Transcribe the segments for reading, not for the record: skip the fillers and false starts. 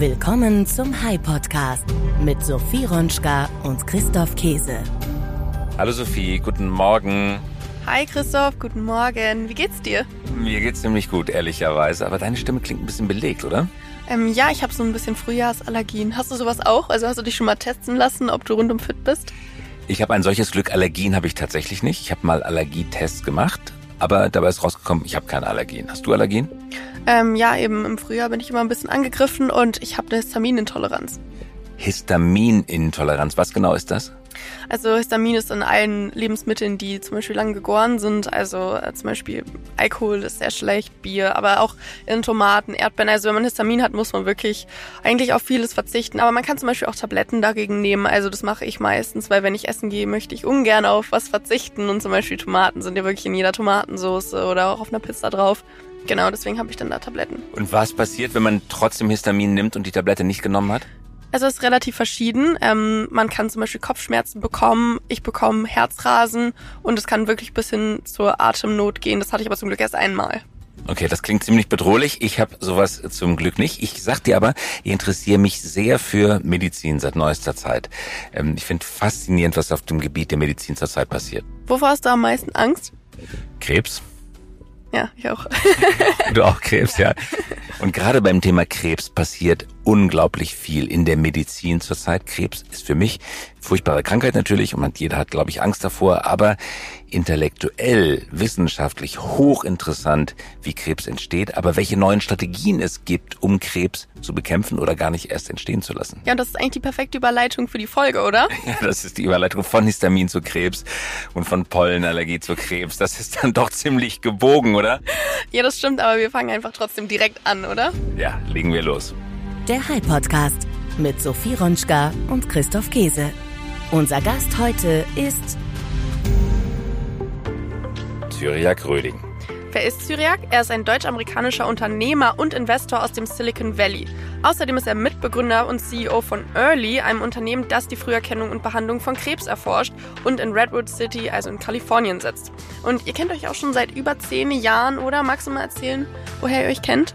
Willkommen zum Hi-Podcast mit Sophie Ronschka und Christoph Käse. Hallo Sophie, guten Morgen. Hi Christoph, guten Morgen. Wie geht's dir? Mir geht's ziemlich gut, ehrlicherweise. Aber deine Stimme klingt ein bisschen belegt, oder? Ja, ich habe so ein bisschen Frühjahrsallergien. Hast du sowas auch? Also hast du dich schon mal testen lassen, ob du rundum fit bist? Ich habe ein solches Glück. Allergien habe ich tatsächlich nicht. Ich habe mal Allergietests gemacht, aber dabei ist rausgekommen, ich habe keine Allergien. Hast du Allergien? Ja, eben im Frühjahr bin ich immer ein bisschen angegriffen und ich habe eine Histaminintoleranz. Histaminintoleranz, was genau ist das? Also Histamin ist in allen Lebensmitteln, die zum Beispiel lang gegoren sind, also zum Beispiel Alkohol ist sehr schlecht, Bier, aber auch in Tomaten, Erdbeeren. Also wenn man Histamin hat, muss man wirklich eigentlich auf vieles verzichten. Aber man kann zum Beispiel auch Tabletten dagegen nehmen. Also das mache ich meistens, weil wenn ich essen gehe, möchte ich ungern auf was verzichten. Und zum Beispiel Tomaten sind ja wirklich in jeder Tomatensauce oder auch auf einer Pizza drauf. Genau, deswegen habe ich dann da Tabletten. Und was passiert, wenn man trotzdem Histamin nimmt und die Tablette nicht genommen hat? Also es ist relativ verschieden. Man kann zum Beispiel Kopfschmerzen bekommen, ich bekomme Herzrasen und es kann wirklich bis hin zur Atemnot gehen. Das hatte ich aber zum Glück erst einmal. Okay, das klingt ziemlich bedrohlich. Ich habe sowas zum Glück nicht. Ich sag dir aber, ich interessiere mich sehr für Medizin seit neuester Zeit. Ich finde faszinierend, was auf dem Gebiet der Medizin zurzeit passiert. Wovor hast du am meisten Angst? Krebs. Ja, ich auch. Du auch Krebs, ja. Und gerade beim Thema Krebs passiert unglaublich viel in der Medizin zurzeit. Krebs ist für mich eine furchtbare Krankheit natürlich und jeder hat, glaube ich, Angst davor. Aber intellektuell, wissenschaftlich hochinteressant, wie Krebs entsteht, aber welche neuen Strategien es gibt, um Krebs zu bekämpfen oder gar nicht erst entstehen zu lassen. Ja, und das ist eigentlich die perfekte Überleitung für die Folge, oder? Ja, das ist die Überleitung von Histamin zu Krebs und von Pollenallergie zu Krebs. Das ist dann doch ziemlich gebogen, oder? Ja, das stimmt, aber wir fangen einfach trotzdem direkt an, oder? Ja, legen wir los. Der Hi-Podcast mit Sophie Ronschka und Christoph Käse. Unser Gast heute ist Cyriac Roeding. Wer ist Cyriac? Er ist ein deutsch-amerikanischer Unternehmer und Investor aus dem Silicon Valley. Außerdem ist er Mitbegründer und CEO von Earli, einem Unternehmen, das die Früherkennung und Behandlung von Krebs erforscht und in Redwood City, also in Kalifornien, sitzt. Und ihr kennt euch auch schon seit über 10 Jahren, oder? Magst du mal erzählen, woher ihr euch kennt?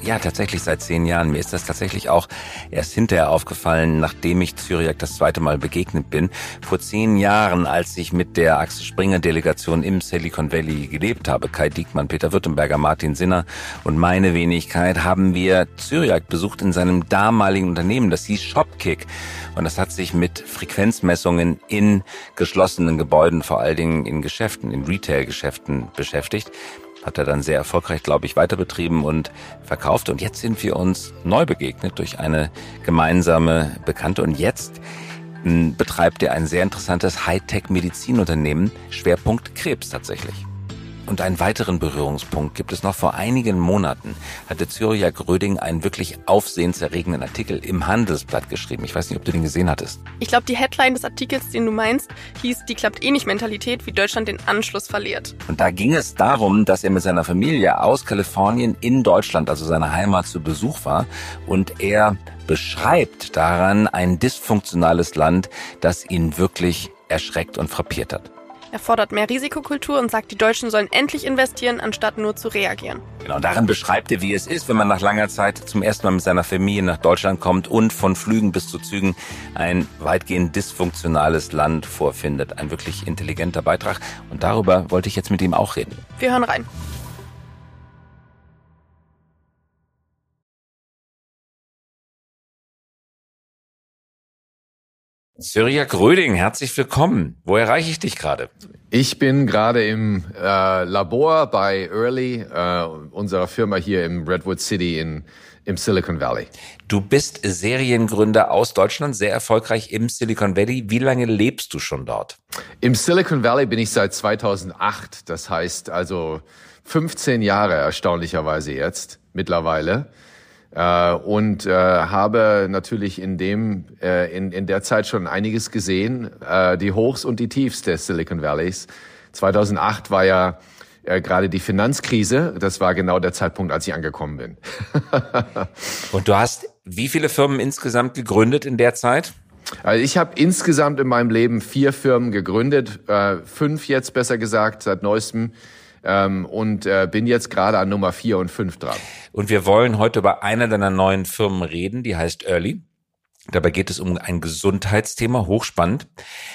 Ja, tatsächlich seit 10 Jahren. Mir ist das tatsächlich auch erst hinterher aufgefallen, nachdem ich Cyriac das zweite Mal begegnet bin. Vor 10 Jahren, als ich mit der Axel Springer Delegation im Silicon Valley gelebt habe, Kai Diekmann, Peter Württemberger, Martin Sinner und meine Wenigkeit, haben wir Cyriac besucht in seinem damaligen Unternehmen. Das hieß Shopkick. Und das hat sich mit Frequenzmessungen in geschlossenen Gebäuden, vor allen Dingen in Geschäften, in Retail-Geschäften beschäftigt. Hat er dann sehr erfolgreich, glaube ich, weiterbetrieben und verkauft. Und jetzt sind wir uns neu begegnet durch eine gemeinsame Bekannte. Und jetzt betreibt er ein sehr interessantes Hightech-Medizinunternehmen, Schwerpunkt Krebs tatsächlich. Und einen weiteren Berührungspunkt gibt es noch. Vor einigen Monaten hatte Cyriac Roeding einen wirklich aufsehenserregenden Artikel im Handelsblatt geschrieben. Ich weiß nicht, ob du den gesehen hattest. Ich glaube, die Headline des Artikels, den du meinst, hieß "Die klappt eh nicht Mentalität, wie Deutschland den Anschluss verliert". Und da ging es darum, dass er mit seiner Familie aus Kalifornien in Deutschland, also seiner Heimat, zu Besuch war und er beschreibt daran ein dysfunktionales Land, das ihn wirklich erschreckt und frappiert hat. Er fordert mehr Risikokultur und sagt, die Deutschen sollen endlich investieren, anstatt nur zu reagieren. Genau, darin beschreibt er, wie es ist, wenn man nach langer Zeit zum ersten Mal mit seiner Familie nach Deutschland kommt und von Flügen bis zu Zügen ein weitgehend dysfunktionales Land vorfindet. Ein wirklich intelligenter Beitrag. Und darüber wollte ich jetzt mit ihm auch reden. Wir hören rein. Cyriac Roeding, herzlich willkommen. Wo erreiche ich dich gerade? Ich bin gerade im Labor bei Earli, unserer Firma hier im Redwood City im Silicon Valley. Du bist Seriengründer aus Deutschland, sehr erfolgreich im Silicon Valley. Wie lange lebst du schon dort? Im Silicon Valley bin ich seit 2008, das heißt also 15 Jahre erstaunlicherweise jetzt mittlerweile. Und habe natürlich in der Zeit schon einiges gesehen, die Hochs und die Tiefs des Silicon Valleys. 2008 war ja gerade die Finanzkrise. Das war genau der Zeitpunkt, als ich angekommen bin. Und du hast wie viele Firmen insgesamt gegründet in der Zeit? Also ich habe insgesamt in meinem Leben 4 Firmen gegründet, 5 jetzt besser gesagt, seit neuestem. und bin jetzt gerade an Nummer 4 und 5 dran. Und wir wollen heute über eine deiner neuen Firmen reden, die heißt Earli. Dabei geht es um ein Gesundheitsthema, hochspannend.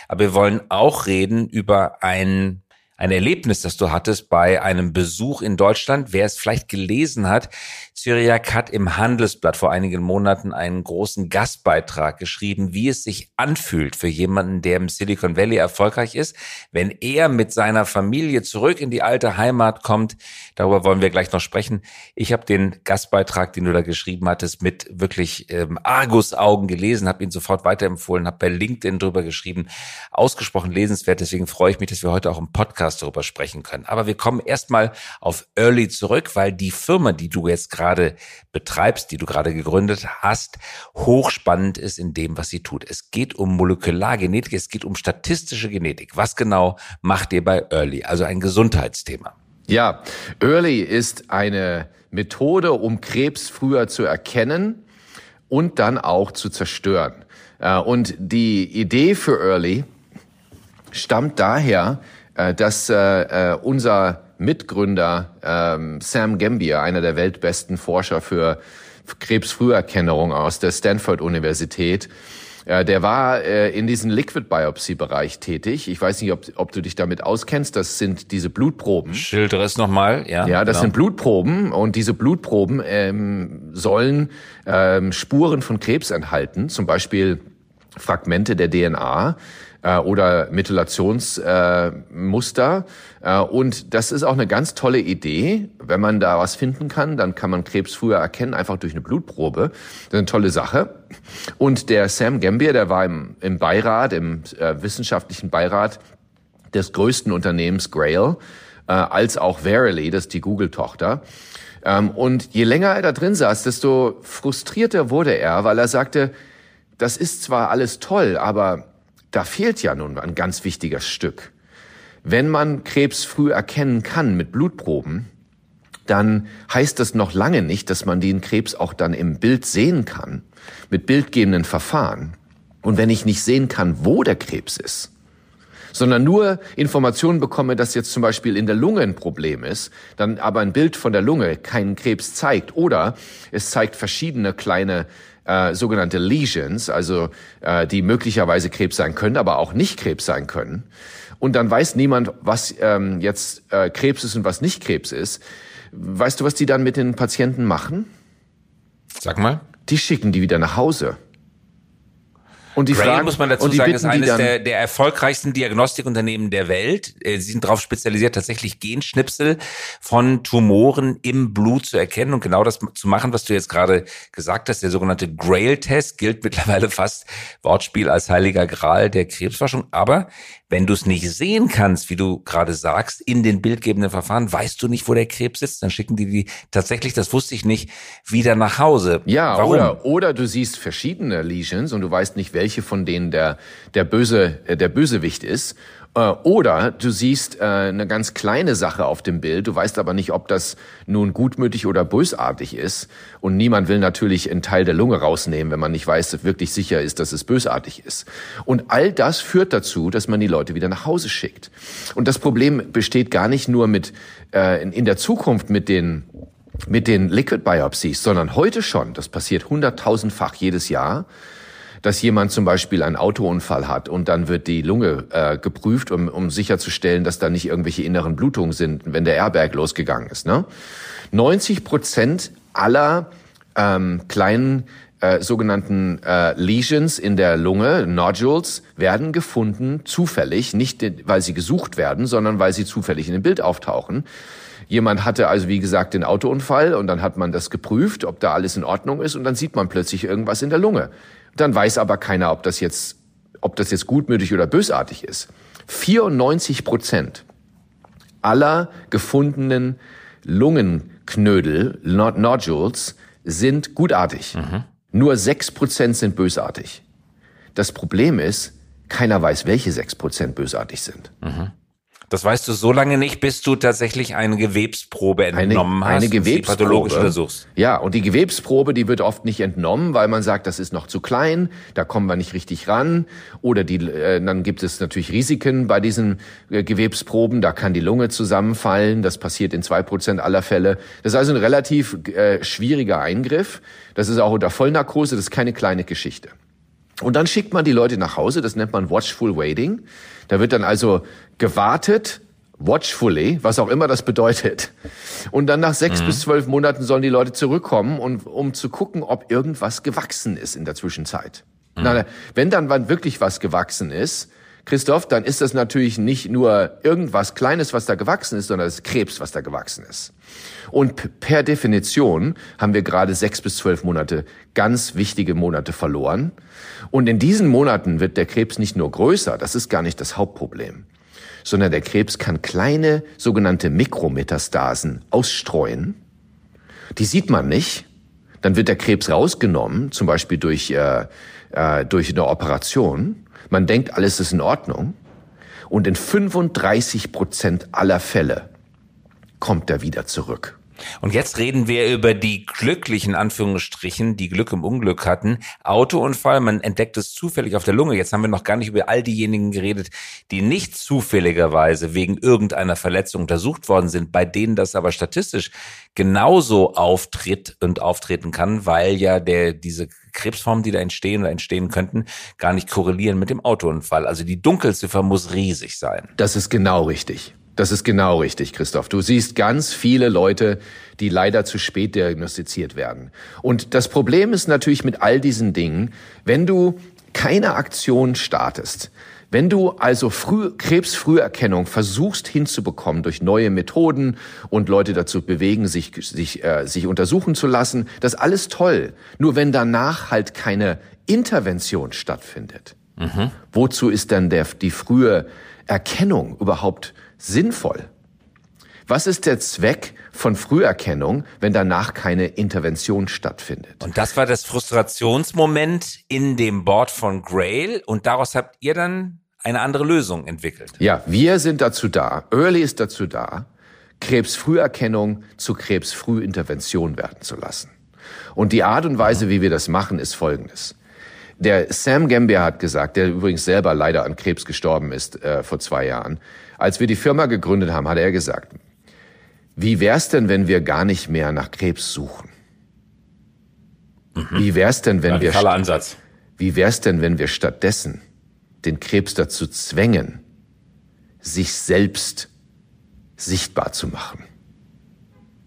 Aber wir wollen auch reden über ein Erlebnis, das du hattest bei einem Besuch in Deutschland. Wer es vielleicht gelesen hat, Cyriac hat im Handelsblatt vor einigen Monaten einen großen Gastbeitrag geschrieben, wie es sich anfühlt für jemanden, der im Silicon Valley erfolgreich ist, wenn er mit seiner Familie zurück in die alte Heimat kommt. Darüber wollen wir gleich noch sprechen. Ich habe den Gastbeitrag, den du da geschrieben hattest, mit wirklich Argusaugen gelesen, habe ihn sofort weiterempfohlen, habe bei LinkedIn drüber geschrieben. Ausgesprochen lesenswert, deswegen freue ich mich, dass wir heute auch im Podcast darüber sprechen können. Aber wir kommen erstmal auf Earli zurück, weil die Firma, die du jetzt gerade betreibst, die du gerade gegründet hast, hochspannend ist in dem, was sie tut. Es geht um Molekulargenetik, es geht um statistische Genetik. Was genau macht ihr bei Earli? Also ein Gesundheitsthema. Ja, Earli ist eine Methode, um Krebs früher zu erkennen und dann auch zu zerstören. Und die Idee für Earli stammt daher, dass unser Mitgründer Sam Gambhir, einer der weltbesten Forscher für Krebsfrüherkennung aus der Stanford-Universität, der war in diesem Liquid-Biopsy-Bereich tätig. Ich weiß nicht, ob du dich damit auskennst. Das sind diese Blutproben. Schildere es nochmal. Ja, das sind Blutproben. Und diese Blutproben sollen Spuren von Krebs enthalten, zum Beispiel Fragmente der DNA, oder Methylationsmuster. Und das ist auch eine ganz tolle Idee. Wenn man da was finden kann, dann kann man Krebs früher erkennen, einfach durch eine Blutprobe. Das ist eine tolle Sache. Und der Sam Gambhir, der war im Beirat, im wissenschaftlichen Beirat des größten Unternehmens Grail, als auch Verily, das ist die Google-Tochter. Und je länger er da drin saß, desto frustrierter wurde er, weil er sagte, das ist zwar alles toll, aber da fehlt ja nun ein ganz wichtiges Stück. Wenn man Krebs früh erkennen kann mit Blutproben, dann heißt das noch lange nicht, dass man den Krebs auch dann im Bild sehen kann, mit bildgebenden Verfahren. Und wenn ich nicht sehen kann, wo der Krebs ist, sondern nur Informationen bekomme, dass jetzt zum Beispiel in der Lunge ein Problem ist, dann aber ein Bild von der Lunge keinen Krebs zeigt oder es zeigt verschiedene kleine sogenannte Lesions, also die möglicherweise Krebs sein können, aber auch nicht Krebs sein können. Und dann weiß niemand, was jetzt Krebs ist und was nicht Krebs ist. Weißt du, was die dann mit den Patienten machen? Sag mal. Die schicken die wieder nach Hause. Und die Grail, muss man dazu sagen, ist eines der erfolgreichsten Diagnostikunternehmen der Welt. Sie sind darauf spezialisiert, tatsächlich Genschnipsel von Tumoren im Blut zu erkennen und genau das zu machen, was du jetzt gerade gesagt hast. Der sogenannte Grail-Test gilt mittlerweile fast Wortspiel als heiliger Gral der Krebsforschung. Aber wenn du es nicht sehen kannst, wie du gerade sagst, in den bildgebenden Verfahren, weißt du nicht, wo der Krebs sitzt, dann schicken die tatsächlich, das wusste ich nicht, wieder nach Hause. Ja, warum? Oder du siehst verschiedene Lesions und du weißt nicht, welche von denen der Bösewicht ist. Oder du siehst eine ganz kleine Sache auf dem Bild, du weißt aber nicht, ob das nun gutmütig oder bösartig ist. Und niemand will natürlich einen Teil der Lunge rausnehmen, wenn man nicht weiß, wirklich sicher ist, dass es bösartig ist. Und all das führt dazu, dass man die Leute wieder nach Hause schickt. Und das Problem besteht gar nicht nur mit in der Zukunft mit den Liquid Biopsies, sondern heute schon. Das passiert 100.000-fach jedes Jahr, dass jemand zum Beispiel einen Autounfall hat und dann wird die Lunge geprüft, um sicherzustellen, dass da nicht irgendwelche inneren Blutungen sind, wenn der Airbag losgegangen ist. Ne? 90% aller kleinen sogenannten Lesions in der Lunge, Nodules, werden gefunden zufällig, nicht weil sie gesucht werden, sondern weil sie zufällig in dem Bild auftauchen. Jemand hatte also, wie gesagt, den Autounfall und dann hat man das geprüft, ob da alles in Ordnung ist und dann sieht man plötzlich irgendwas in der Lunge. Dann weiß aber keiner, ob das jetzt gutmütig oder bösartig ist. 94% aller gefundenen Lungenknödel, Nodules, sind gutartig. Mhm. Nur 6% sind bösartig. Das Problem ist, keiner weiß, welche 6% bösartig sind. Mhm. Das weißt du so lange nicht, bis du tatsächlich eine Gewebsprobe entnommen hast. Eine Gewebsprobe. Die pathologisch untersuchst. Ja, und die Gewebsprobe, die wird oft nicht entnommen, weil man sagt, das ist noch zu klein, da kommen wir nicht richtig ran. Oder dann gibt es natürlich Risiken bei diesen Gewebsproben. Da kann die Lunge zusammenfallen. Das passiert in 2% aller Fälle. Das ist also ein relativ schwieriger Eingriff. Das ist auch unter Vollnarkose. Das ist keine kleine Geschichte. Und dann schickt man die Leute nach Hause, das nennt man Watchful Waiting. Da wird dann also gewartet, watchfully, was auch immer das bedeutet. Und dann nach 6 bis 12 Monaten sollen die Leute zurückkommen, um zu gucken, ob irgendwas gewachsen ist in der Zwischenzeit. Mhm. Na, wenn dann wirklich was gewachsen ist, Christoph, dann ist das natürlich nicht nur irgendwas Kleines, was da gewachsen ist, sondern es ist Krebs, was da gewachsen ist. Und per Definition haben wir gerade 6 bis 12 Monate, ganz wichtige Monate verloren. Und in diesen Monaten wird der Krebs nicht nur größer, das ist gar nicht das Hauptproblem, sondern der Krebs kann kleine sogenannte Mikrometastasen ausstreuen. Die sieht man nicht. Dann wird der Krebs rausgenommen, zum Beispiel durch eine Operation. Man denkt, alles ist in Ordnung. Und in 35% aller Fälle kommt er wieder zurück. Und jetzt reden wir über die Glücklichen, Anführungsstrichen, die Glück im Unglück hatten. Autounfall, man entdeckt es zufällig auf der Lunge. Jetzt haben wir noch gar nicht über all diejenigen geredet, die nicht zufälligerweise wegen irgendeiner Verletzung untersucht worden sind, bei denen das aber statistisch genauso auftritt und auftreten kann, weil ja diese Krebsformen, die da entstehen oder entstehen könnten, gar nicht korrelieren mit dem Autounfall. Also die Dunkelziffer muss riesig sein. Das ist genau richtig. Das ist genau richtig, Christoph. Du siehst ganz viele Leute, die leider zu spät diagnostiziert werden. Und das Problem ist natürlich mit all diesen Dingen, wenn du keine Aktion startest, wenn du also Krebsfrüherkennung versuchst hinzubekommen durch neue Methoden und Leute dazu bewegen, sich untersuchen zu lassen, das ist alles toll. Nur wenn danach halt keine Intervention stattfindet, wozu ist dann die frühe Erkennung überhaupt sinnvoll? Was ist der Zweck von Früherkennung, wenn danach keine Intervention stattfindet? Und das war das Frustrationsmoment in dem Board von Grail und daraus habt ihr dann eine andere Lösung entwickelt. Ja, wir sind dazu da, Earli ist dazu da, Krebsfrüherkennung zu Krebsfrühintervention werden zu lassen. Und die Art und Weise, wie wir das machen, ist folgendes. Der Sam Gambhir hat gesagt, der übrigens selber leider an Krebs gestorben ist vor 2 Jahren. Als wir die Firma gegründet haben, hat er gesagt, wie wär's denn, wenn wir gar nicht mehr nach Krebs suchen? Wie wär's denn, wenn wir stattdessen den Krebs dazu zwängen, sich selbst sichtbar zu machen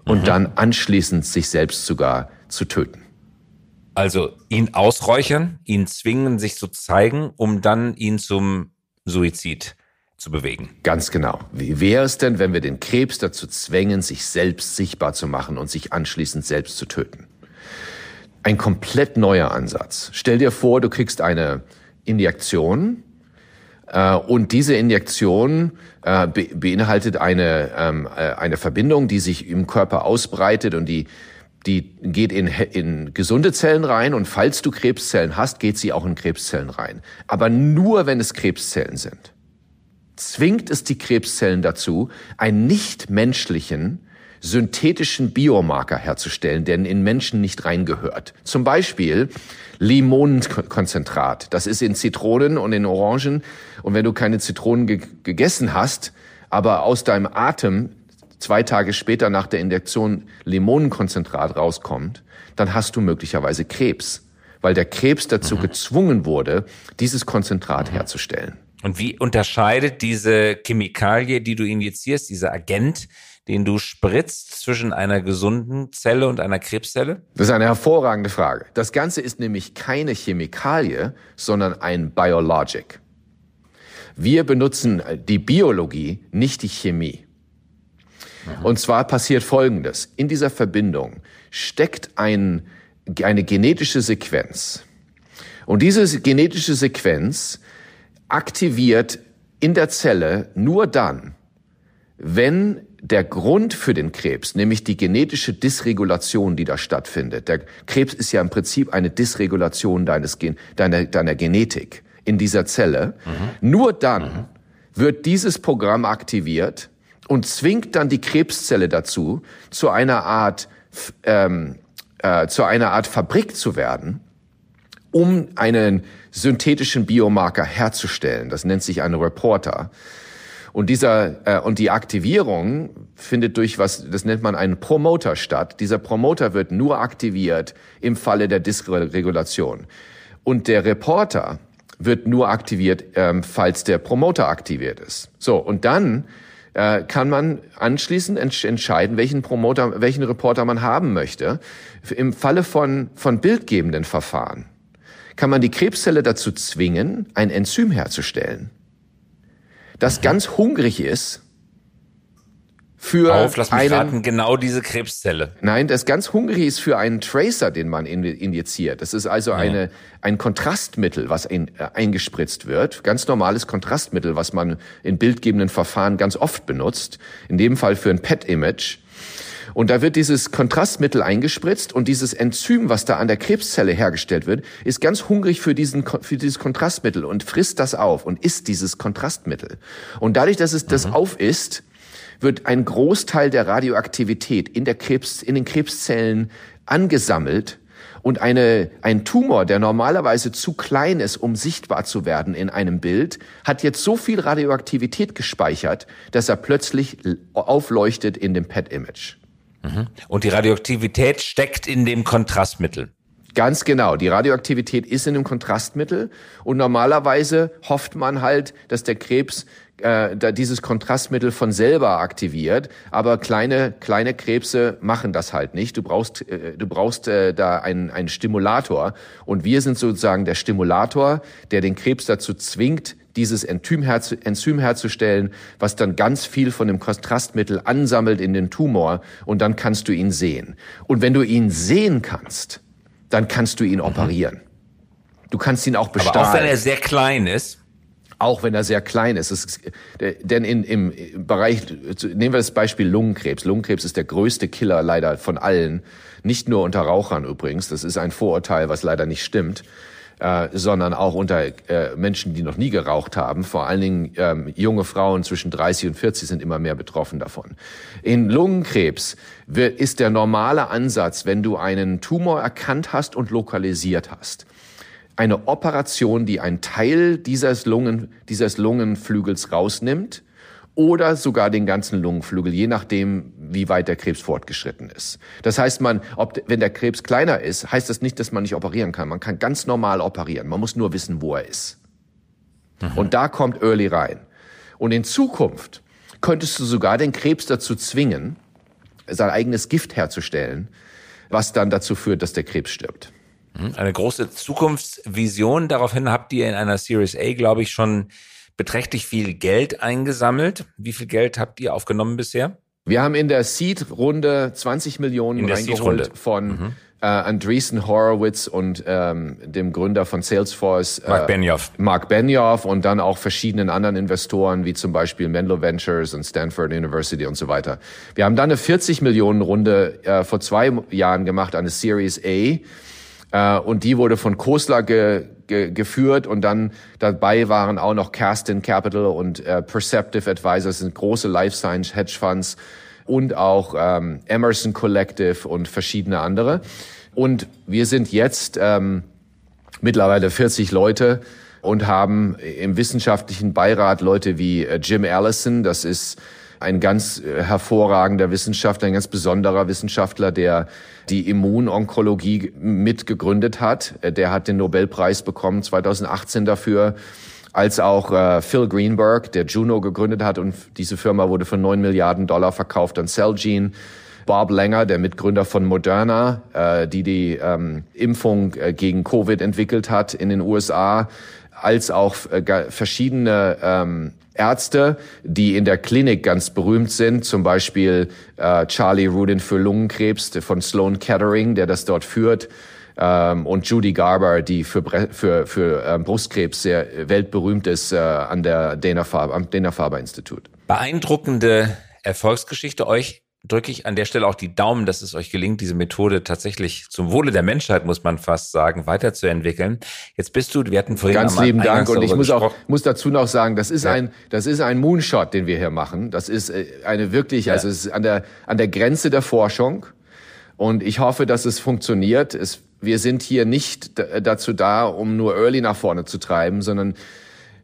und dann anschließend sich selbst sogar zu töten? Also ihn ausräuchern, ihn zwingen, sich zu zeigen, um dann ihn zum Suizid zu bewegen. Ganz genau. Wie wäre es denn, wenn wir den Krebs dazu zwängen, sich selbst sichtbar zu machen und sich anschließend selbst zu töten? Ein komplett neuer Ansatz. Stell dir vor, du kriegst eine Injektion und diese Injektion beinhaltet eine Verbindung, die sich im Körper ausbreitet und die geht in gesunde Zellen rein und falls du Krebszellen hast, geht sie auch in Krebszellen rein. Aber nur, wenn es Krebszellen sind. Zwingt es die Krebszellen dazu, einen nichtmenschlichen, synthetischen Biomarker herzustellen, der in Menschen nicht reingehört. Zum Beispiel Limonenkonzentrat. Das ist in Zitronen und in Orangen. Und wenn du keine Zitronen gegessen hast, aber aus deinem Atem 2 Tage später nach der Injektion Limonenkonzentrat rauskommt, dann hast du möglicherweise Krebs, weil der Krebs dazu gezwungen wurde, dieses Konzentrat herzustellen. Und wie unterscheidet diese Chemikalie, die du injizierst, dieser Agent, den du spritzt, zwischen einer gesunden Zelle und einer Krebszelle? Das ist eine hervorragende Frage. Das Ganze ist nämlich keine Chemikalie, sondern ein Biologic. Wir benutzen die Biologie, nicht die Chemie. Und zwar passiert Folgendes. In dieser Verbindung steckt eine genetische Sequenz. Und diese genetische Sequenz aktiviert in der Zelle nur dann, wenn der Grund für den Krebs, nämlich die genetische Dysregulation, die da stattfindet. Der Krebs ist ja im Prinzip eine Dysregulation deiner Genetik in dieser Zelle. Nur dann, wird dieses Programm aktiviert und zwingt dann die Krebszelle dazu, zu einer Art Fabrik zu werden, um einen synthetischen Biomarker herzustellen. Das nennt sich ein Reporter. Und die Aktivierung findet durch was, das nennt man einen Promoter statt. Dieser Promoter wird nur aktiviert im Falle der Dysregulation. Und der Reporter wird nur aktiviert, falls der Promoter aktiviert ist. So, und dann kann man anschließend entscheiden, welchen Reporter man haben möchte. Im Falle von bildgebenden Verfahren kann man die Krebszelle dazu zwingen, ein Enzym herzustellen, das ganz hungrig ist für genau diese Krebszelle. Nein, das ganz hungrig ist für einen Tracer, den man injiziert. Das ist also ein Kontrastmittel, was eingespritzt wird. Ganz normales Kontrastmittel, was man in bildgebenden Verfahren ganz oft benutzt. In dem Fall für ein PET-Image. Und da wird dieses Kontrastmittel eingespritzt und dieses Enzym, was da an der Krebszelle hergestellt wird, ist ganz hungrig für dieses Kontrastmittel und frisst das auf und isst dieses Kontrastmittel. Und dadurch, dass es das aufisst, wird ein Großteil der Radioaktivität in den Krebszellen angesammelt und ein Tumor, der normalerweise zu klein ist, um sichtbar zu werden in einem Bild, hat jetzt so viel Radioaktivität gespeichert, dass er plötzlich aufleuchtet in dem PET-Image. Und die Radioaktivität steckt in dem Kontrastmittel. Ganz genau. Die Radioaktivität ist in dem Kontrastmittel. Und normalerweise hofft man halt, dass der Krebs dieses Kontrastmittel von selber aktiviert. Aber kleine Krebse machen das halt nicht. Du brauchst da einen Stimulator. Und wir sind sozusagen der Stimulator, der den Krebs dazu zwingt, dieses Enzym herzustellen, was dann ganz viel von dem Kontrastmittel ansammelt in den Tumor und dann kannst du ihn sehen. Und wenn du ihn sehen kannst, dann kannst du ihn operieren. Du kannst ihn auch bestrahlen. Aber auch wenn er sehr klein ist? Auch wenn er sehr klein ist. Denn im Bereich, nehmen wir das Beispiel Lungenkrebs. Lungenkrebs ist der größte Killer leider von allen. Nicht nur unter Rauchern übrigens. Das ist ein Vorurteil, was leider nicht stimmt. Sondern auch unter Menschen, die noch nie geraucht haben. Vor allen Dingen junge Frauen zwischen 30 und 40 sind immer mehr betroffen davon. In Lungenkrebs ist der normale Ansatz, wenn du einen Tumor erkannt hast und lokalisiert hast, eine Operation, die einen Teil dieses Lungenflügels rausnimmt oder sogar den ganzen Lungenflügel, je nachdem, wie weit der Krebs fortgeschritten ist. Das heißt, wenn der Krebs kleiner ist, heißt das nicht, dass man nicht operieren kann. Man kann ganz normal operieren. Man muss nur wissen, wo er ist. Mhm. Und da kommt Earli rein. Und in Zukunft könntest du sogar den Krebs dazu zwingen, sein eigenes Gift herzustellen, was dann dazu führt, dass der Krebs stirbt. Eine große Zukunftsvision. Daraufhin habt ihr in einer Series A, glaube ich, schon beträchtlich viel Geld eingesammelt. Wie viel Geld habt ihr aufgenommen bisher? Wir haben in der Seed-Runde 20 Millionen reingeholt von Andreessen Horowitz und dem Gründer von Salesforce, Mark Benioff und dann auch verschiedenen anderen Investoren, wie zum Beispiel Menlo Ventures und Stanford University und so weiter. Wir haben dann eine 40-Millionen-Runde vor 2 Jahren gemacht, eine Series A. Und die wurde von Khosla geführt und dann dabei waren auch noch Casdin Capital und Perceptive Advisors, sind große Life Science Hedgefonds und auch Emerson Collective und verschiedene andere. Und wir sind jetzt mittlerweile 40 Leute und haben im wissenschaftlichen Beirat Leute wie Jim Allison, das ist ein ganz hervorragender Wissenschaftler, ein ganz besonderer Wissenschaftler, der die Immunonkologie mitgegründet hat. Der hat den Nobelpreis bekommen 2018 dafür, als auch Phil Greenberg, der Juno gegründet hat und diese Firma wurde für $9 Milliarden verkauft an Celgene. Bob Langer, der Mitgründer von Moderna, die Impfung gegen Covid entwickelt hat in den USA, als auch verschiedene Ärzte, die in der Klinik ganz berühmt sind, zum Beispiel Charlie Rudin für Lungenkrebs von Sloan Kettering, der das dort führt, und Judy Garber, die für Brustkrebs sehr weltberühmt ist am Dana-Farber-Institut. Beeindruckende Erfolgsgeschichte. Euch drücke ich an der Stelle auch die Daumen, dass es euch gelingt, diese Methode tatsächlich zum Wohle der Menschheit, muss man fast sagen, weiterzuentwickeln. Jetzt bist du, wir hatten vorhin ganz lieben Dank, und ich muss dazu noch sagen, das ist ein Moonshot, den wir hier machen. Das ist eine wirklich, also es ist an der Grenze der Forschung, und ich hoffe, dass es funktioniert. Wir sind hier nicht dazu da, um nur Earli nach vorne zu treiben, sondern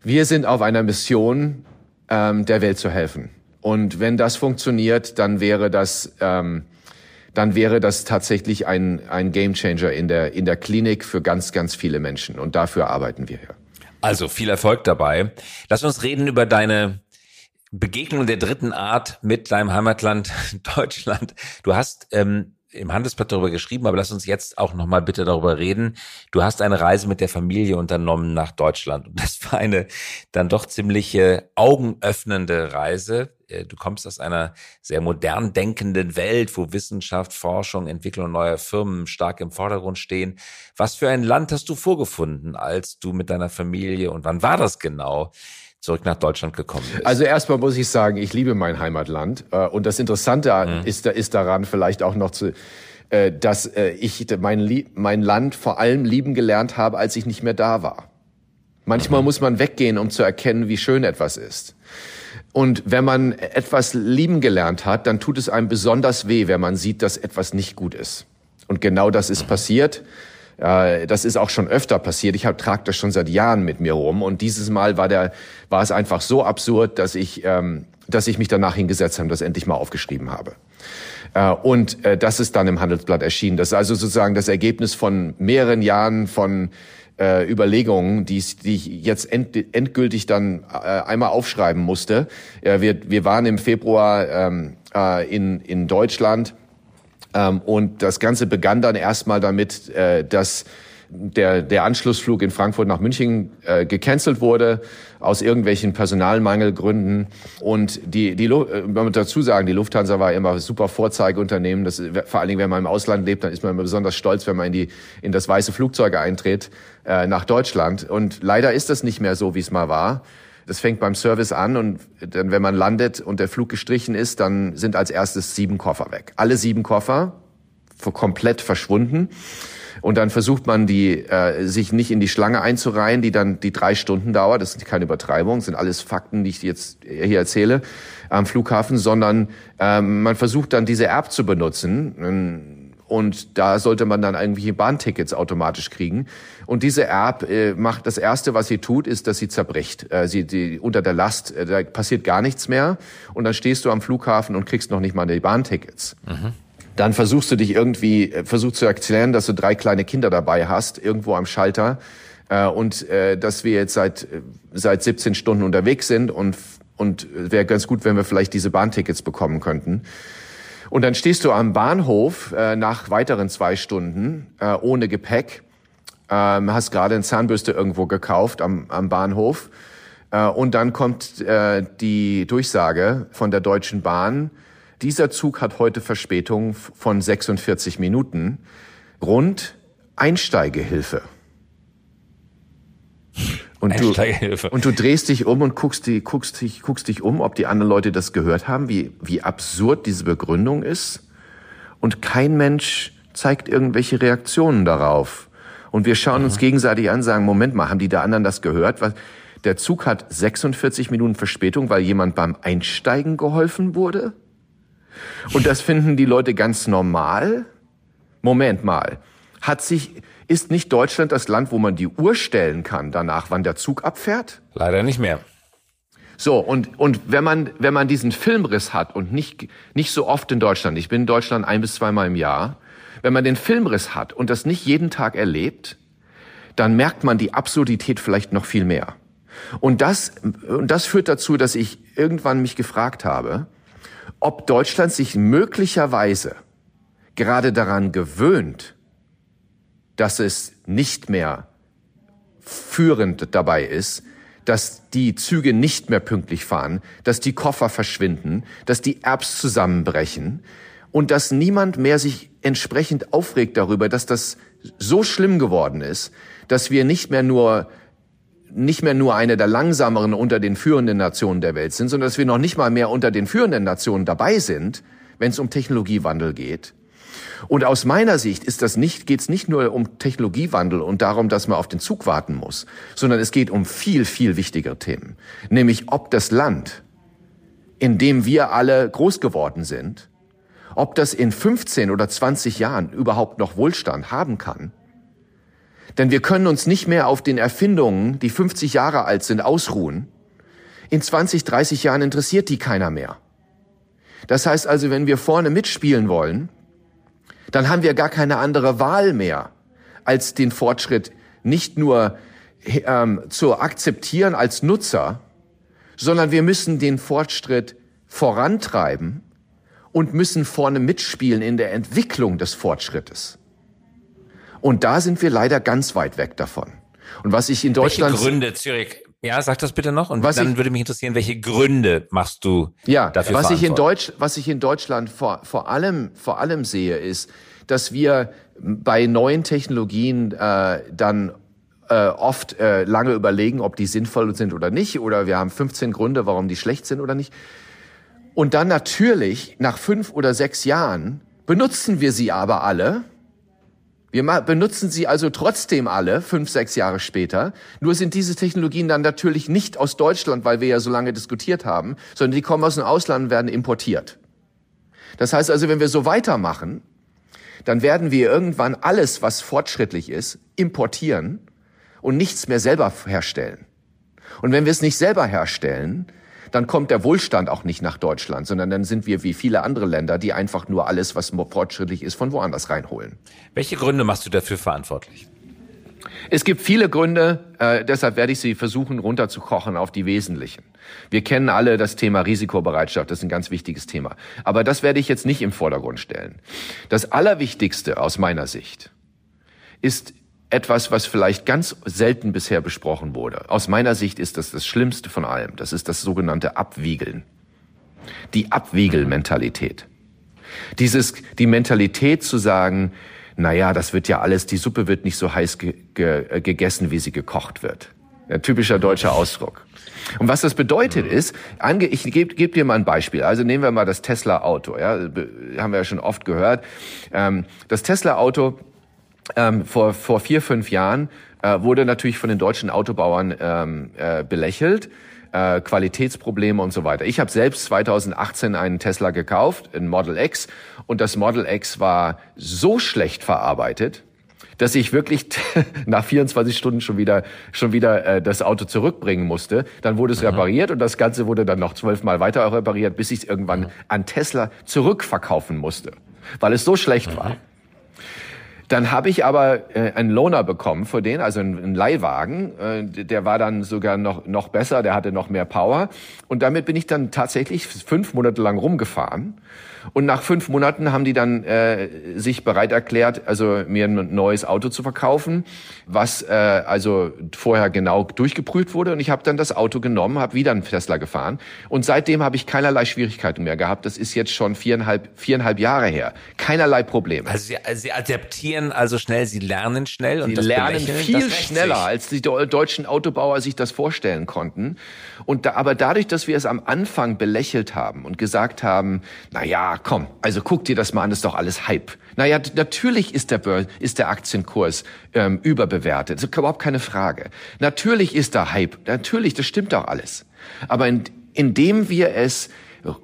wir sind auf einer Mission, der Welt zu helfen. Und wenn das funktioniert, dann wäre das tatsächlich ein Gamechanger in der Klinik für ganz, ganz viele Menschen. Und dafür arbeiten wir hier. Also viel Erfolg dabei. Lass uns reden über deine Begegnung der dritten Art mit deinem Heimatland Deutschland. Du hast im Handelsblatt darüber geschrieben, aber lass uns jetzt auch nochmal bitte darüber reden. Du hast eine Reise mit der Familie unternommen nach Deutschland. Und das war eine dann doch ziemliche augenöffnende Reise. Du kommst aus einer sehr modern denkenden Welt, wo Wissenschaft, Forschung, Entwicklung neuer Firmen stark im Vordergrund stehen. Was für ein Land hast du vorgefunden, als du mit deiner Familie, und wann war das genau, zurück nach Deutschland gekommen bist? Also erstmal muss ich sagen, ich liebe mein Heimatland. Und das Interessante ist daran vielleicht auch noch, dass ich mein Land vor allem lieben gelernt habe, als ich nicht mehr da war. Manchmal muss man weggehen, um zu erkennen, wie schön etwas ist. Und wenn man etwas lieben gelernt hat, dann tut es einem besonders weh, wenn man sieht, dass etwas nicht gut ist. Und genau das ist passiert. Das ist auch schon öfter passiert. Ich trage das schon seit Jahren mit mir rum. Und dieses Mal war es einfach so absurd, dass ich mich danach hingesetzt habe und das endlich mal aufgeschrieben habe. Und das ist dann im Handelsblatt erschienen. Das ist also sozusagen das Ergebnis von mehreren Jahren von Überlegungen, die ich jetzt endgültig dann einmal aufschreiben musste. Wir waren im Februar in Deutschland. Und das Ganze begann dann erstmal damit, dass der Anschlussflug in Frankfurt nach München gecancelt wurde aus irgendwelchen Personalmangelgründen. Und man muss dazu sagen, die Lufthansa war immer super Vorzeigeunternehmen. Das, vor allen Dingen, wenn man im Ausland lebt, dann ist man immer besonders stolz, wenn man in das weiße Flugzeug eintritt nach Deutschland. Und leider ist das nicht mehr so, wie es mal war. Das fängt beim Service an, und dann, wenn man landet und der Flug gestrichen ist, dann sind als erstes 7 Koffer weg. Alle 7 Koffer komplett verschwunden, und dann versucht man, sich nicht in die Schlange einzureihen, die dann die 3 Stunden dauert. Das ist keine Übertreibung, das sind alles Fakten, die ich jetzt hier erzähle am Flughafen, sondern man versucht dann diese App zu benutzen. Und da sollte man dann irgendwelche Bahntickets automatisch kriegen. Und diese App macht das Erste, was sie tut, ist, dass sie zerbricht. Unter der Last, da passiert gar nichts mehr. Und dann stehst du am Flughafen und kriegst noch nicht mal die Bahntickets. Mhm. Dann versuchst du dich irgendwie, zu erklären, dass du 3 kleine Kinder dabei hast, irgendwo am Schalter. Dass wir jetzt seit 17 Stunden unterwegs sind. Und wäre ganz gut, wenn wir vielleicht diese Bahntickets bekommen könnten. Und dann stehst du am Bahnhof nach weiteren 2 Stunden ohne Gepäck, hast gerade eine Zahnbürste irgendwo gekauft am Bahnhof, und dann kommt die Durchsage von der Deutschen Bahn: Dieser Zug hat heute Verspätung von 46 Minuten. Grund: Einsteigehilfe. Und du drehst dich um und guckst dich um, ob die anderen Leute das gehört haben, wie absurd diese Begründung ist. Und kein Mensch zeigt irgendwelche Reaktionen darauf. Und wir schauen uns gegenseitig an, sagen: Moment mal, haben die da anderen das gehört? Der Zug hat 46 Minuten Verspätung, weil jemand beim Einsteigen geholfen wurde? Und das finden die Leute ganz normal? Moment mal, ist nicht Deutschland das Land, wo man die Uhr stellen kann danach, wann der Zug abfährt? Leider nicht mehr. So, und wenn man diesen Filmriss hat, und nicht so oft in Deutschland, ich bin in Deutschland 1 bis 2 Mal im Jahr, wenn man den Filmriss hat und das nicht jeden Tag erlebt, dann merkt man die Absurdität vielleicht noch viel mehr. Und das führt dazu, dass ich irgendwann mich gefragt habe, ob Deutschland sich möglicherweise gerade daran gewöhnt, dass es nicht mehr führend dabei ist, dass die Züge nicht mehr pünktlich fahren, dass die Koffer verschwinden, dass die Apps zusammenbrechen und dass niemand mehr sich entsprechend aufregt darüber, dass das so schlimm geworden ist, dass wir nicht mehr nur eine der langsameren unter den führenden Nationen der Welt sind, sondern dass wir noch nicht mal mehr unter den führenden Nationen dabei sind, wenn es um Technologiewandel geht. Und aus meiner Sicht ist das nicht, geht's nicht nur um Technologiewandel und darum, dass man auf den Zug warten muss, sondern es geht um viel, viel wichtigere Themen. Nämlich, ob das Land, in dem wir alle groß geworden sind, ob das in 15 oder 20 Jahren überhaupt noch Wohlstand haben kann. Denn wir können uns nicht mehr auf den Erfindungen, die 50 Jahre alt sind, ausruhen. In 20, 30 Jahren interessiert die keiner mehr. Das heißt also, wenn wir vorne mitspielen wollen, dann haben wir gar keine andere Wahl mehr, als den Fortschritt nicht nur zu akzeptieren als Nutzer, sondern wir müssen den Fortschritt vorantreiben und müssen vorne mitspielen in der Entwicklung des Fortschrittes. Und da sind wir leider ganz weit weg davon. Und was ich in Deutschland... Welche Gründe, Zürich? Ja, sag das bitte noch. Und dann würde mich interessieren, welche Gründe machst du dafür? Was ich in Deutschland vor allem sehe, ist, dass wir bei neuen Technologien dann oft lange überlegen, ob die sinnvoll sind oder nicht. Oder wir haben 15 Gründe, warum die schlecht sind oder nicht. Und dann natürlich, nach 5 oder 6 Jahren, benutzen wir sie aber alle. Wir benutzen sie also trotzdem alle, 5, 6 Jahre später. Nur sind diese Technologien dann natürlich nicht aus Deutschland, weil wir ja so lange diskutiert haben, sondern die kommen aus dem Ausland und werden importiert. Das heißt also, wenn wir so weitermachen, dann werden wir irgendwann alles, was fortschrittlich ist, importieren und nichts mehr selber herstellen. Und wenn wir es nicht selber herstellen, dann kommt der Wohlstand auch nicht nach Deutschland, sondern dann sind wir wie viele andere Länder, die einfach nur alles, was fortschrittlich ist, von woanders reinholen. Welche Gründe machst du dafür verantwortlich? Es gibt viele Gründe, deshalb werde ich sie versuchen runterzukochen auf die wesentlichen. Wir kennen alle das Thema Risikobereitschaft, das ist ein ganz wichtiges Thema. Aber das werde ich jetzt nicht im Vordergrund stellen. Das Allerwichtigste aus meiner Sicht ist etwas, was vielleicht ganz selten bisher besprochen wurde. Aus meiner Sicht ist das das Schlimmste von allem. Das ist das sogenannte Abwiegeln. Die Abwiegel-Mentalität. Die Mentalität zu sagen, naja, das wird ja alles, die Suppe wird nicht so heiß gegessen, wie sie gekocht wird. Ein typischer deutscher Ausdruck. Und was das bedeutet ist, ich gebe dir mal ein Beispiel. Also nehmen wir mal das Tesla-Auto. Ja, haben wir ja schon oft gehört. Das Tesla-Auto... vor 4, 5 Jahren wurde natürlich von den deutschen Autobauern belächelt, Qualitätsprobleme und so weiter. Ich habe selbst 2018 einen Tesla gekauft, ein Model X, und das Model X war so schlecht verarbeitet, dass ich wirklich nach 24 Stunden schon wieder das Auto zurückbringen musste. Dann wurde es repariert und das Ganze wurde dann noch 12 Mal weiter repariert, bis ich es irgendwann an Tesla zurückverkaufen musste, weil es so schlecht war. Dann habe ich aber einen Loaner bekommen für den, also einen Leihwagen. Der war dann sogar noch besser, der hatte noch mehr Power. Und damit bin ich dann tatsächlich 5 Monate lang rumgefahren. Und nach 5 Monaten haben die dann sich bereit erklärt, also mir ein neues Auto zu verkaufen, was also vorher genau durchgeprüft wurde. Und ich habe dann das Auto genommen, habe wieder einen Tesla gefahren. Und seitdem habe ich keinerlei Schwierigkeiten mehr gehabt. Das ist jetzt schon 4,5 Jahre her. Keinerlei Probleme. Also Sie adaptieren also schnell, sie lernen schnell. Und sie lernen viel schneller, als die deutschen Autobauer sich das vorstellen konnten. Aber dadurch, dass wir es am Anfang belächelt haben und gesagt haben, naja, komm, also guck dir das mal an, das ist doch alles Hype. Naja, natürlich ist der Aktienkurs überbewertet, das ist überhaupt keine Frage. Natürlich ist da Hype, natürlich, das stimmt doch alles. Aber indem wir es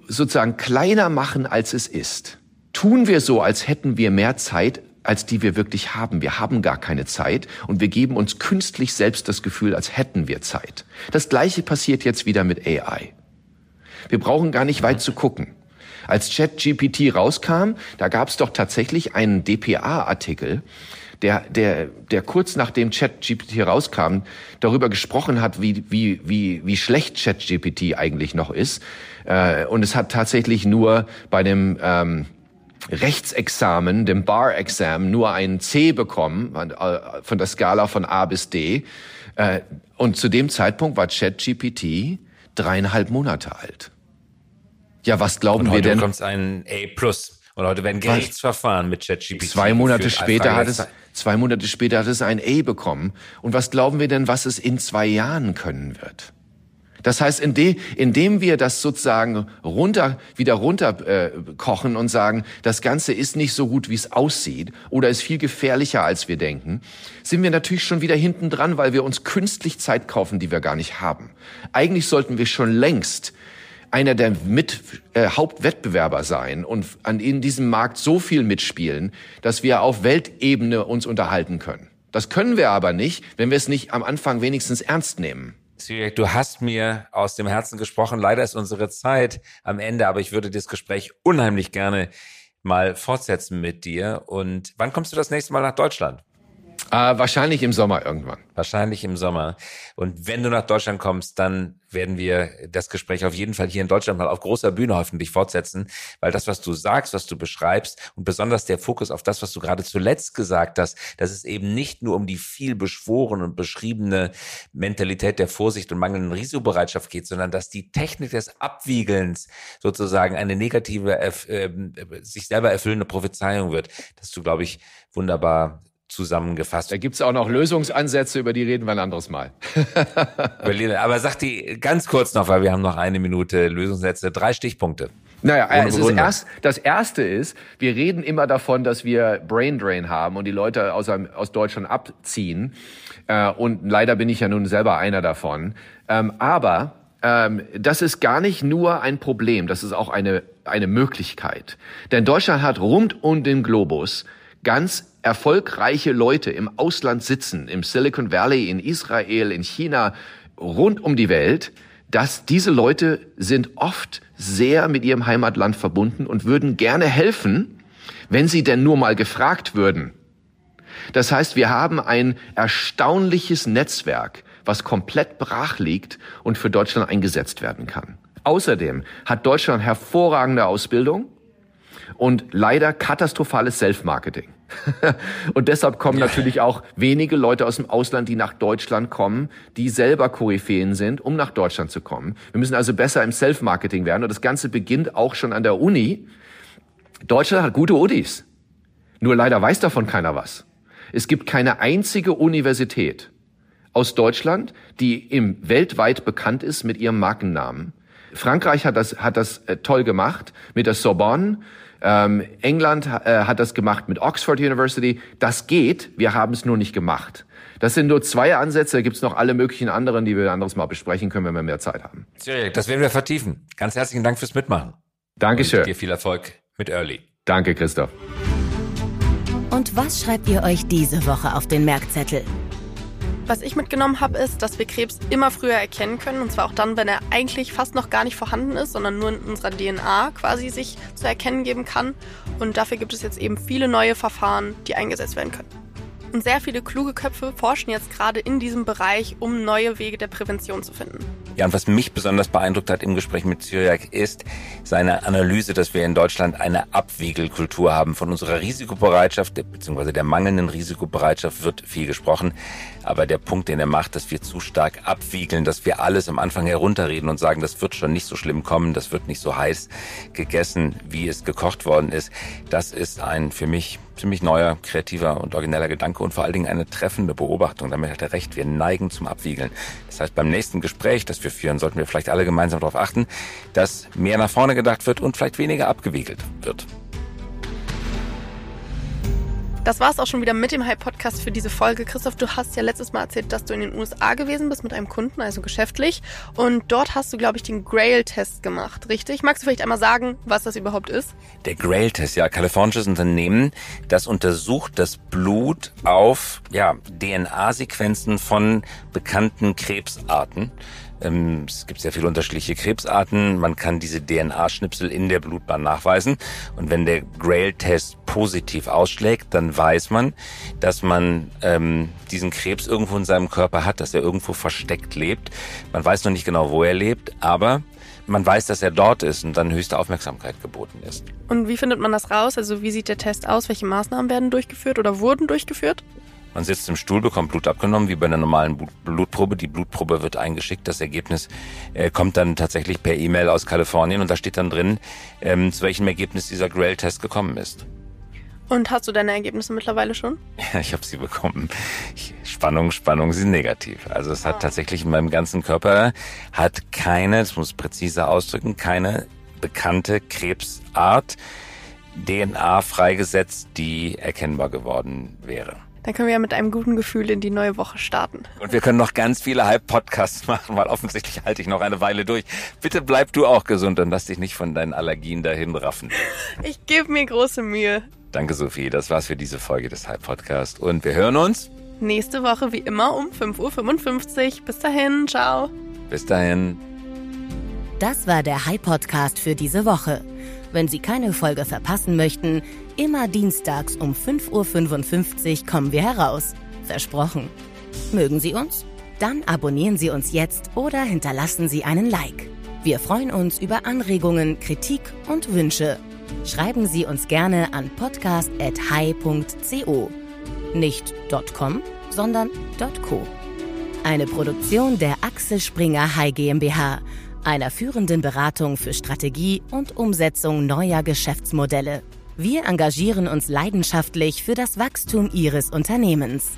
sozusagen kleiner machen, als es ist, tun wir so, als hätten wir mehr Zeit, als die wir wirklich haben. Wir haben gar keine Zeit und wir geben uns künstlich selbst das Gefühl, als hätten wir Zeit. Das Gleiche passiert jetzt wieder mit AI. Wir brauchen gar nicht weit zu gucken. Als ChatGPT rauskam, da gab es doch tatsächlich einen dpa-Artikel, der kurz nachdem ChatGPT rauskam, darüber gesprochen hat, wie schlecht ChatGPT eigentlich noch ist. Und es hat tatsächlich nur bei dem Rechtsexamen, dem Bar-Examen, nur ein C bekommen von der Skala von A bis D. Und zu dem Zeitpunkt war ChatGPT 3,5 Monate alt. Ja, was glauben wir denn? Und heute bekommt es ein A+. Und heute werden Gerichtsverfahren mit ChatGPT. 2 Monate später hat es 2 Monate später hat es ein A bekommen. Und was glauben wir denn, was es in 2 Jahren können wird? Das heißt, indem wir das sozusagen runterkochen und sagen, das Ganze ist nicht so gut, wie es aussieht oder ist viel gefährlicher, als wir denken, sind wir natürlich schon wieder hinten dran, weil wir uns künstlich Zeit kaufen, die wir gar nicht haben. Eigentlich sollten wir schon längst einer der Hauptwettbewerber sein und in diesem Markt so viel mitspielen, dass wir auf Weltebene uns unterhalten können. Das können wir aber nicht, wenn wir es nicht am Anfang wenigstens ernst nehmen. Cyriac, du hast mir aus dem Herzen gesprochen. Leider ist unsere Zeit am Ende, aber ich würde das Gespräch unheimlich gerne mal fortsetzen mit dir. Und wann kommst du das nächste Mal nach Deutschland? Wahrscheinlich im Sommer irgendwann. Wahrscheinlich im Sommer. Und wenn du nach Deutschland kommst, dann werden wir das Gespräch auf jeden Fall hier in Deutschland mal auf großer Bühne hoffentlich fortsetzen, weil das, was du sagst, was du beschreibst und besonders der Fokus auf das, was du gerade zuletzt gesagt hast, dass es eben nicht nur um die viel beschworene und beschriebene Mentalität der Vorsicht und mangelnden Risikobereitschaft geht, sondern dass die Technik des Abwiegelns sozusagen eine negative, sich selber erfüllende Prophezeiung wird. Das hast du, glaube ich, wunderbar zusammengefasst. Da gibt's auch noch Lösungsansätze, über die reden wir ein anderes Mal. Aber sag die ganz kurz noch, weil wir haben noch eine Minute. Lösungssätze, 3 Stichpunkte. Naja, das Erste ist, wir reden immer davon, dass wir Braindrain haben und die Leute aus Deutschland abziehen. Und leider bin ich ja nun selber einer davon. Aber das ist gar nicht nur ein Problem, das ist auch eine Möglichkeit. Denn Deutschland hat rund um den Globus ganz erfolgreiche Leute im Ausland sitzen, im Silicon Valley, in Israel, in China, rund um die Welt, dass diese Leute sind oft sehr mit ihrem Heimatland verbunden und würden gerne helfen, wenn sie denn nur mal gefragt würden. Das heißt, wir haben ein erstaunliches Netzwerk, was komplett brach liegt und für Deutschland eingesetzt werden kann. Außerdem hat Deutschland hervorragende Ausbildung und leider katastrophales Self-Marketing. Und deshalb kommen natürlich auch wenige Leute aus dem Ausland, die nach Deutschland kommen, die selber Koryphäen sind, um nach Deutschland zu kommen. Wir müssen also besser im Self-Marketing werden. Und das Ganze beginnt auch schon an der Uni. Deutschland hat gute Unis. Nur leider weiß davon keiner was. Es gibt keine einzige Universität aus Deutschland, die weltweit bekannt ist mit ihrem Markennamen. Frankreich hat das toll gemacht mit der Sorbonne. England hat das gemacht mit Oxford University. Das geht, wir haben es nur nicht gemacht. Das sind nur 2 Ansätze, da gibt es noch alle möglichen anderen, die wir ein anderes Mal besprechen können, wenn wir mehr Zeit haben. Cyriac, das werden wir vertiefen. Ganz herzlichen Dank fürs Mitmachen. Dankeschön. Und dir viel Erfolg mit Earli. Danke, Christoph. Und was schreibt ihr euch diese Woche auf den Merkzettel? Was ich mitgenommen habe, ist, dass wir Krebs immer früher erkennen können, und zwar auch dann, wenn er eigentlich fast noch gar nicht vorhanden ist, sondern nur in unserer DNA quasi sich zu erkennen geben kann. Und dafür gibt es jetzt eben viele neue Verfahren, die eingesetzt werden können. Und sehr viele kluge Köpfe forschen jetzt gerade in diesem Bereich, um neue Wege der Prävention zu finden. Ja, und was mich besonders beeindruckt hat im Gespräch mit Cyriac ist seine Analyse, dass wir in Deutschland eine Abwiegelkultur haben. Von unserer Risikobereitschaft bzw. der mangelnden Risikobereitschaft wird viel gesprochen. Aber der Punkt, den er macht, dass wir zu stark abwiegeln, dass wir alles am Anfang herunterreden und sagen, das wird schon nicht so schlimm kommen, das wird nicht so heiß gegessen, wie es gekocht worden ist. Das ist ein für mich ziemlich neuer, kreativer und origineller Gedanke und vor allen Dingen eine treffende Beobachtung. Damit hat er recht, wir neigen zum Abwiegeln. Das heißt, beim nächsten Gespräch, das wir führen, sollten wir vielleicht alle gemeinsam darauf achten, dass mehr nach vorne gedacht wird und vielleicht weniger abgewiegelt wird. Das war's auch schon wieder mit dem Hi-Podcast für diese Folge. Christoph, du hast ja letztes Mal erzählt, dass du in den USA gewesen bist mit einem Kunden, also geschäftlich. Und dort hast du, glaube ich, den Grail-Test gemacht, richtig? Magst du vielleicht einmal sagen, was das überhaupt ist? Der Grail-Test, ja, kalifornisches Unternehmen, das untersucht das Blut auf DNA-Sequenzen von bekannten Krebsarten. Es gibt sehr viele unterschiedliche Krebsarten. Man kann diese DNA-Schnipsel in der Blutbahn nachweisen. Und wenn der Grail-Test positiv ausschlägt, dann weiß man, dass man diesen Krebs irgendwo in seinem Körper hat, dass er irgendwo versteckt lebt. Man weiß noch nicht genau, wo er lebt, aber man weiß, dass er dort ist und dann höchste Aufmerksamkeit geboten ist. Und wie findet man das raus? Also wie sieht der Test aus? Welche Maßnahmen werden durchgeführt oder wurden durchgeführt? Man sitzt im Stuhl, bekommt Blut abgenommen, wie bei einer normalen Blutprobe. Die Blutprobe wird eingeschickt. Das Ergebnis kommt dann tatsächlich per E-Mail aus Kalifornien. Und da steht dann drin, zu welchem Ergebnis dieser Grail-Test gekommen ist. Und hast du deine Ergebnisse mittlerweile schon? Ja, ich habe sie bekommen. Ich Spannung, Spannung, sie sind negativ. Also es hat tatsächlich in meinem ganzen Körper, hat keine, das muss ich präziser ausdrücken, keine bekannte Krebsart DNA freigesetzt, die erkennbar geworden wäre. Dann können wir ja mit einem guten Gefühl in die neue Woche starten. Und wir können noch ganz viele Halb-Podcasts machen, weil offensichtlich halte ich noch eine Weile durch. Bitte bleib du auch gesund und lass dich nicht von deinen Allergien dahin raffen. Ich gebe mir große Mühe. Danke, Sophie. Das war's für diese Folge des Halb-Podcasts. Und wir hören uns nächste Woche wie immer um 5:55 Uhr. Bis dahin, ciao. Bis dahin. Das war der Halb-Podcast für diese Woche. Wenn Sie keine Folge verpassen möchten, immer dienstags um 5:55 Uhr kommen wir heraus. Versprochen. Mögen Sie uns? Dann abonnieren Sie uns jetzt oder hinterlassen Sie einen Like. Wir freuen uns über Anregungen, Kritik und Wünsche. Schreiben Sie uns gerne an podcast@hi.co. Nicht .com, sondern .co. Eine Produktion der Axel Springer Hi GmbH, einer führenden Beratung für Strategie und Umsetzung neuer Geschäftsmodelle. Wir engagieren uns leidenschaftlich für das Wachstum Ihres Unternehmens.